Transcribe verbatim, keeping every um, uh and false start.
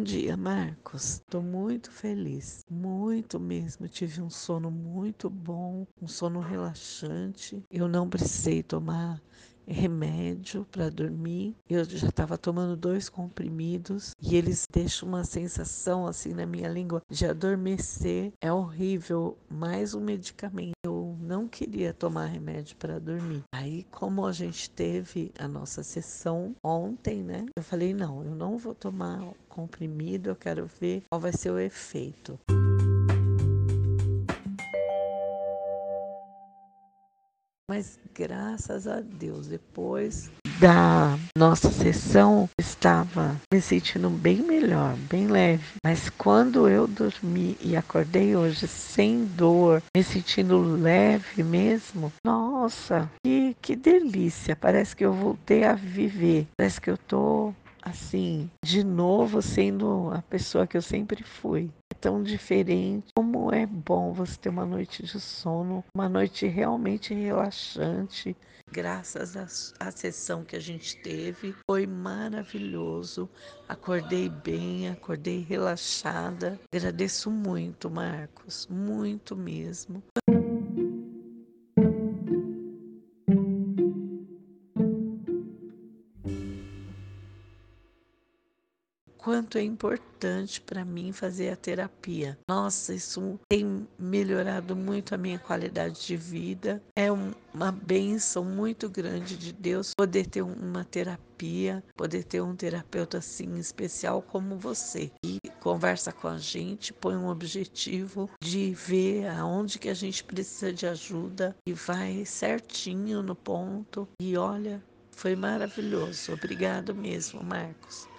Bom dia, Marcos. Tô muito feliz, muito mesmo. Tive um sono muito bom, um sono relaxante. Eu não precisei tomar remédio para dormir. Eu já estava tomando dois comprimidos e eles deixam uma sensação assim na minha língua de adormecer. É horrível, mais um medicamento. Eu não queria tomar remédio para dormir. Aí, como a gente teve a nossa sessão ontem, né? Eu falei, não, eu não vou tomar comprimido, eu quero ver qual vai ser o efeito. Mas graças a Deus, depois da nossa sessão, estava me sentindo bem melhor, bem leve. Mas quando eu dormi e acordei hoje sem dor, me sentindo leve mesmo, nossa, que, que delícia. Parece que eu voltei a viver, parece que eu tô assim, de novo sendo a pessoa que eu sempre fui. Tão diferente, como é bom você ter uma noite de sono, uma noite realmente relaxante. Graças à, à sessão que a gente teve, foi maravilhoso, acordei bem, acordei relaxada, agradeço muito, Marcos, muito mesmo. Quanto é importante para mim fazer a terapia. Nossa, isso tem melhorado muito a minha qualidade de vida. É um, uma bênção muito grande de Deus poder ter uma terapia, poder ter um terapeuta assim especial como você. E conversa com a gente, põe um objetivo de ver aonde que a gente precisa de ajuda e vai certinho no ponto. E olha, foi maravilhoso. Obrigado mesmo, Marcos.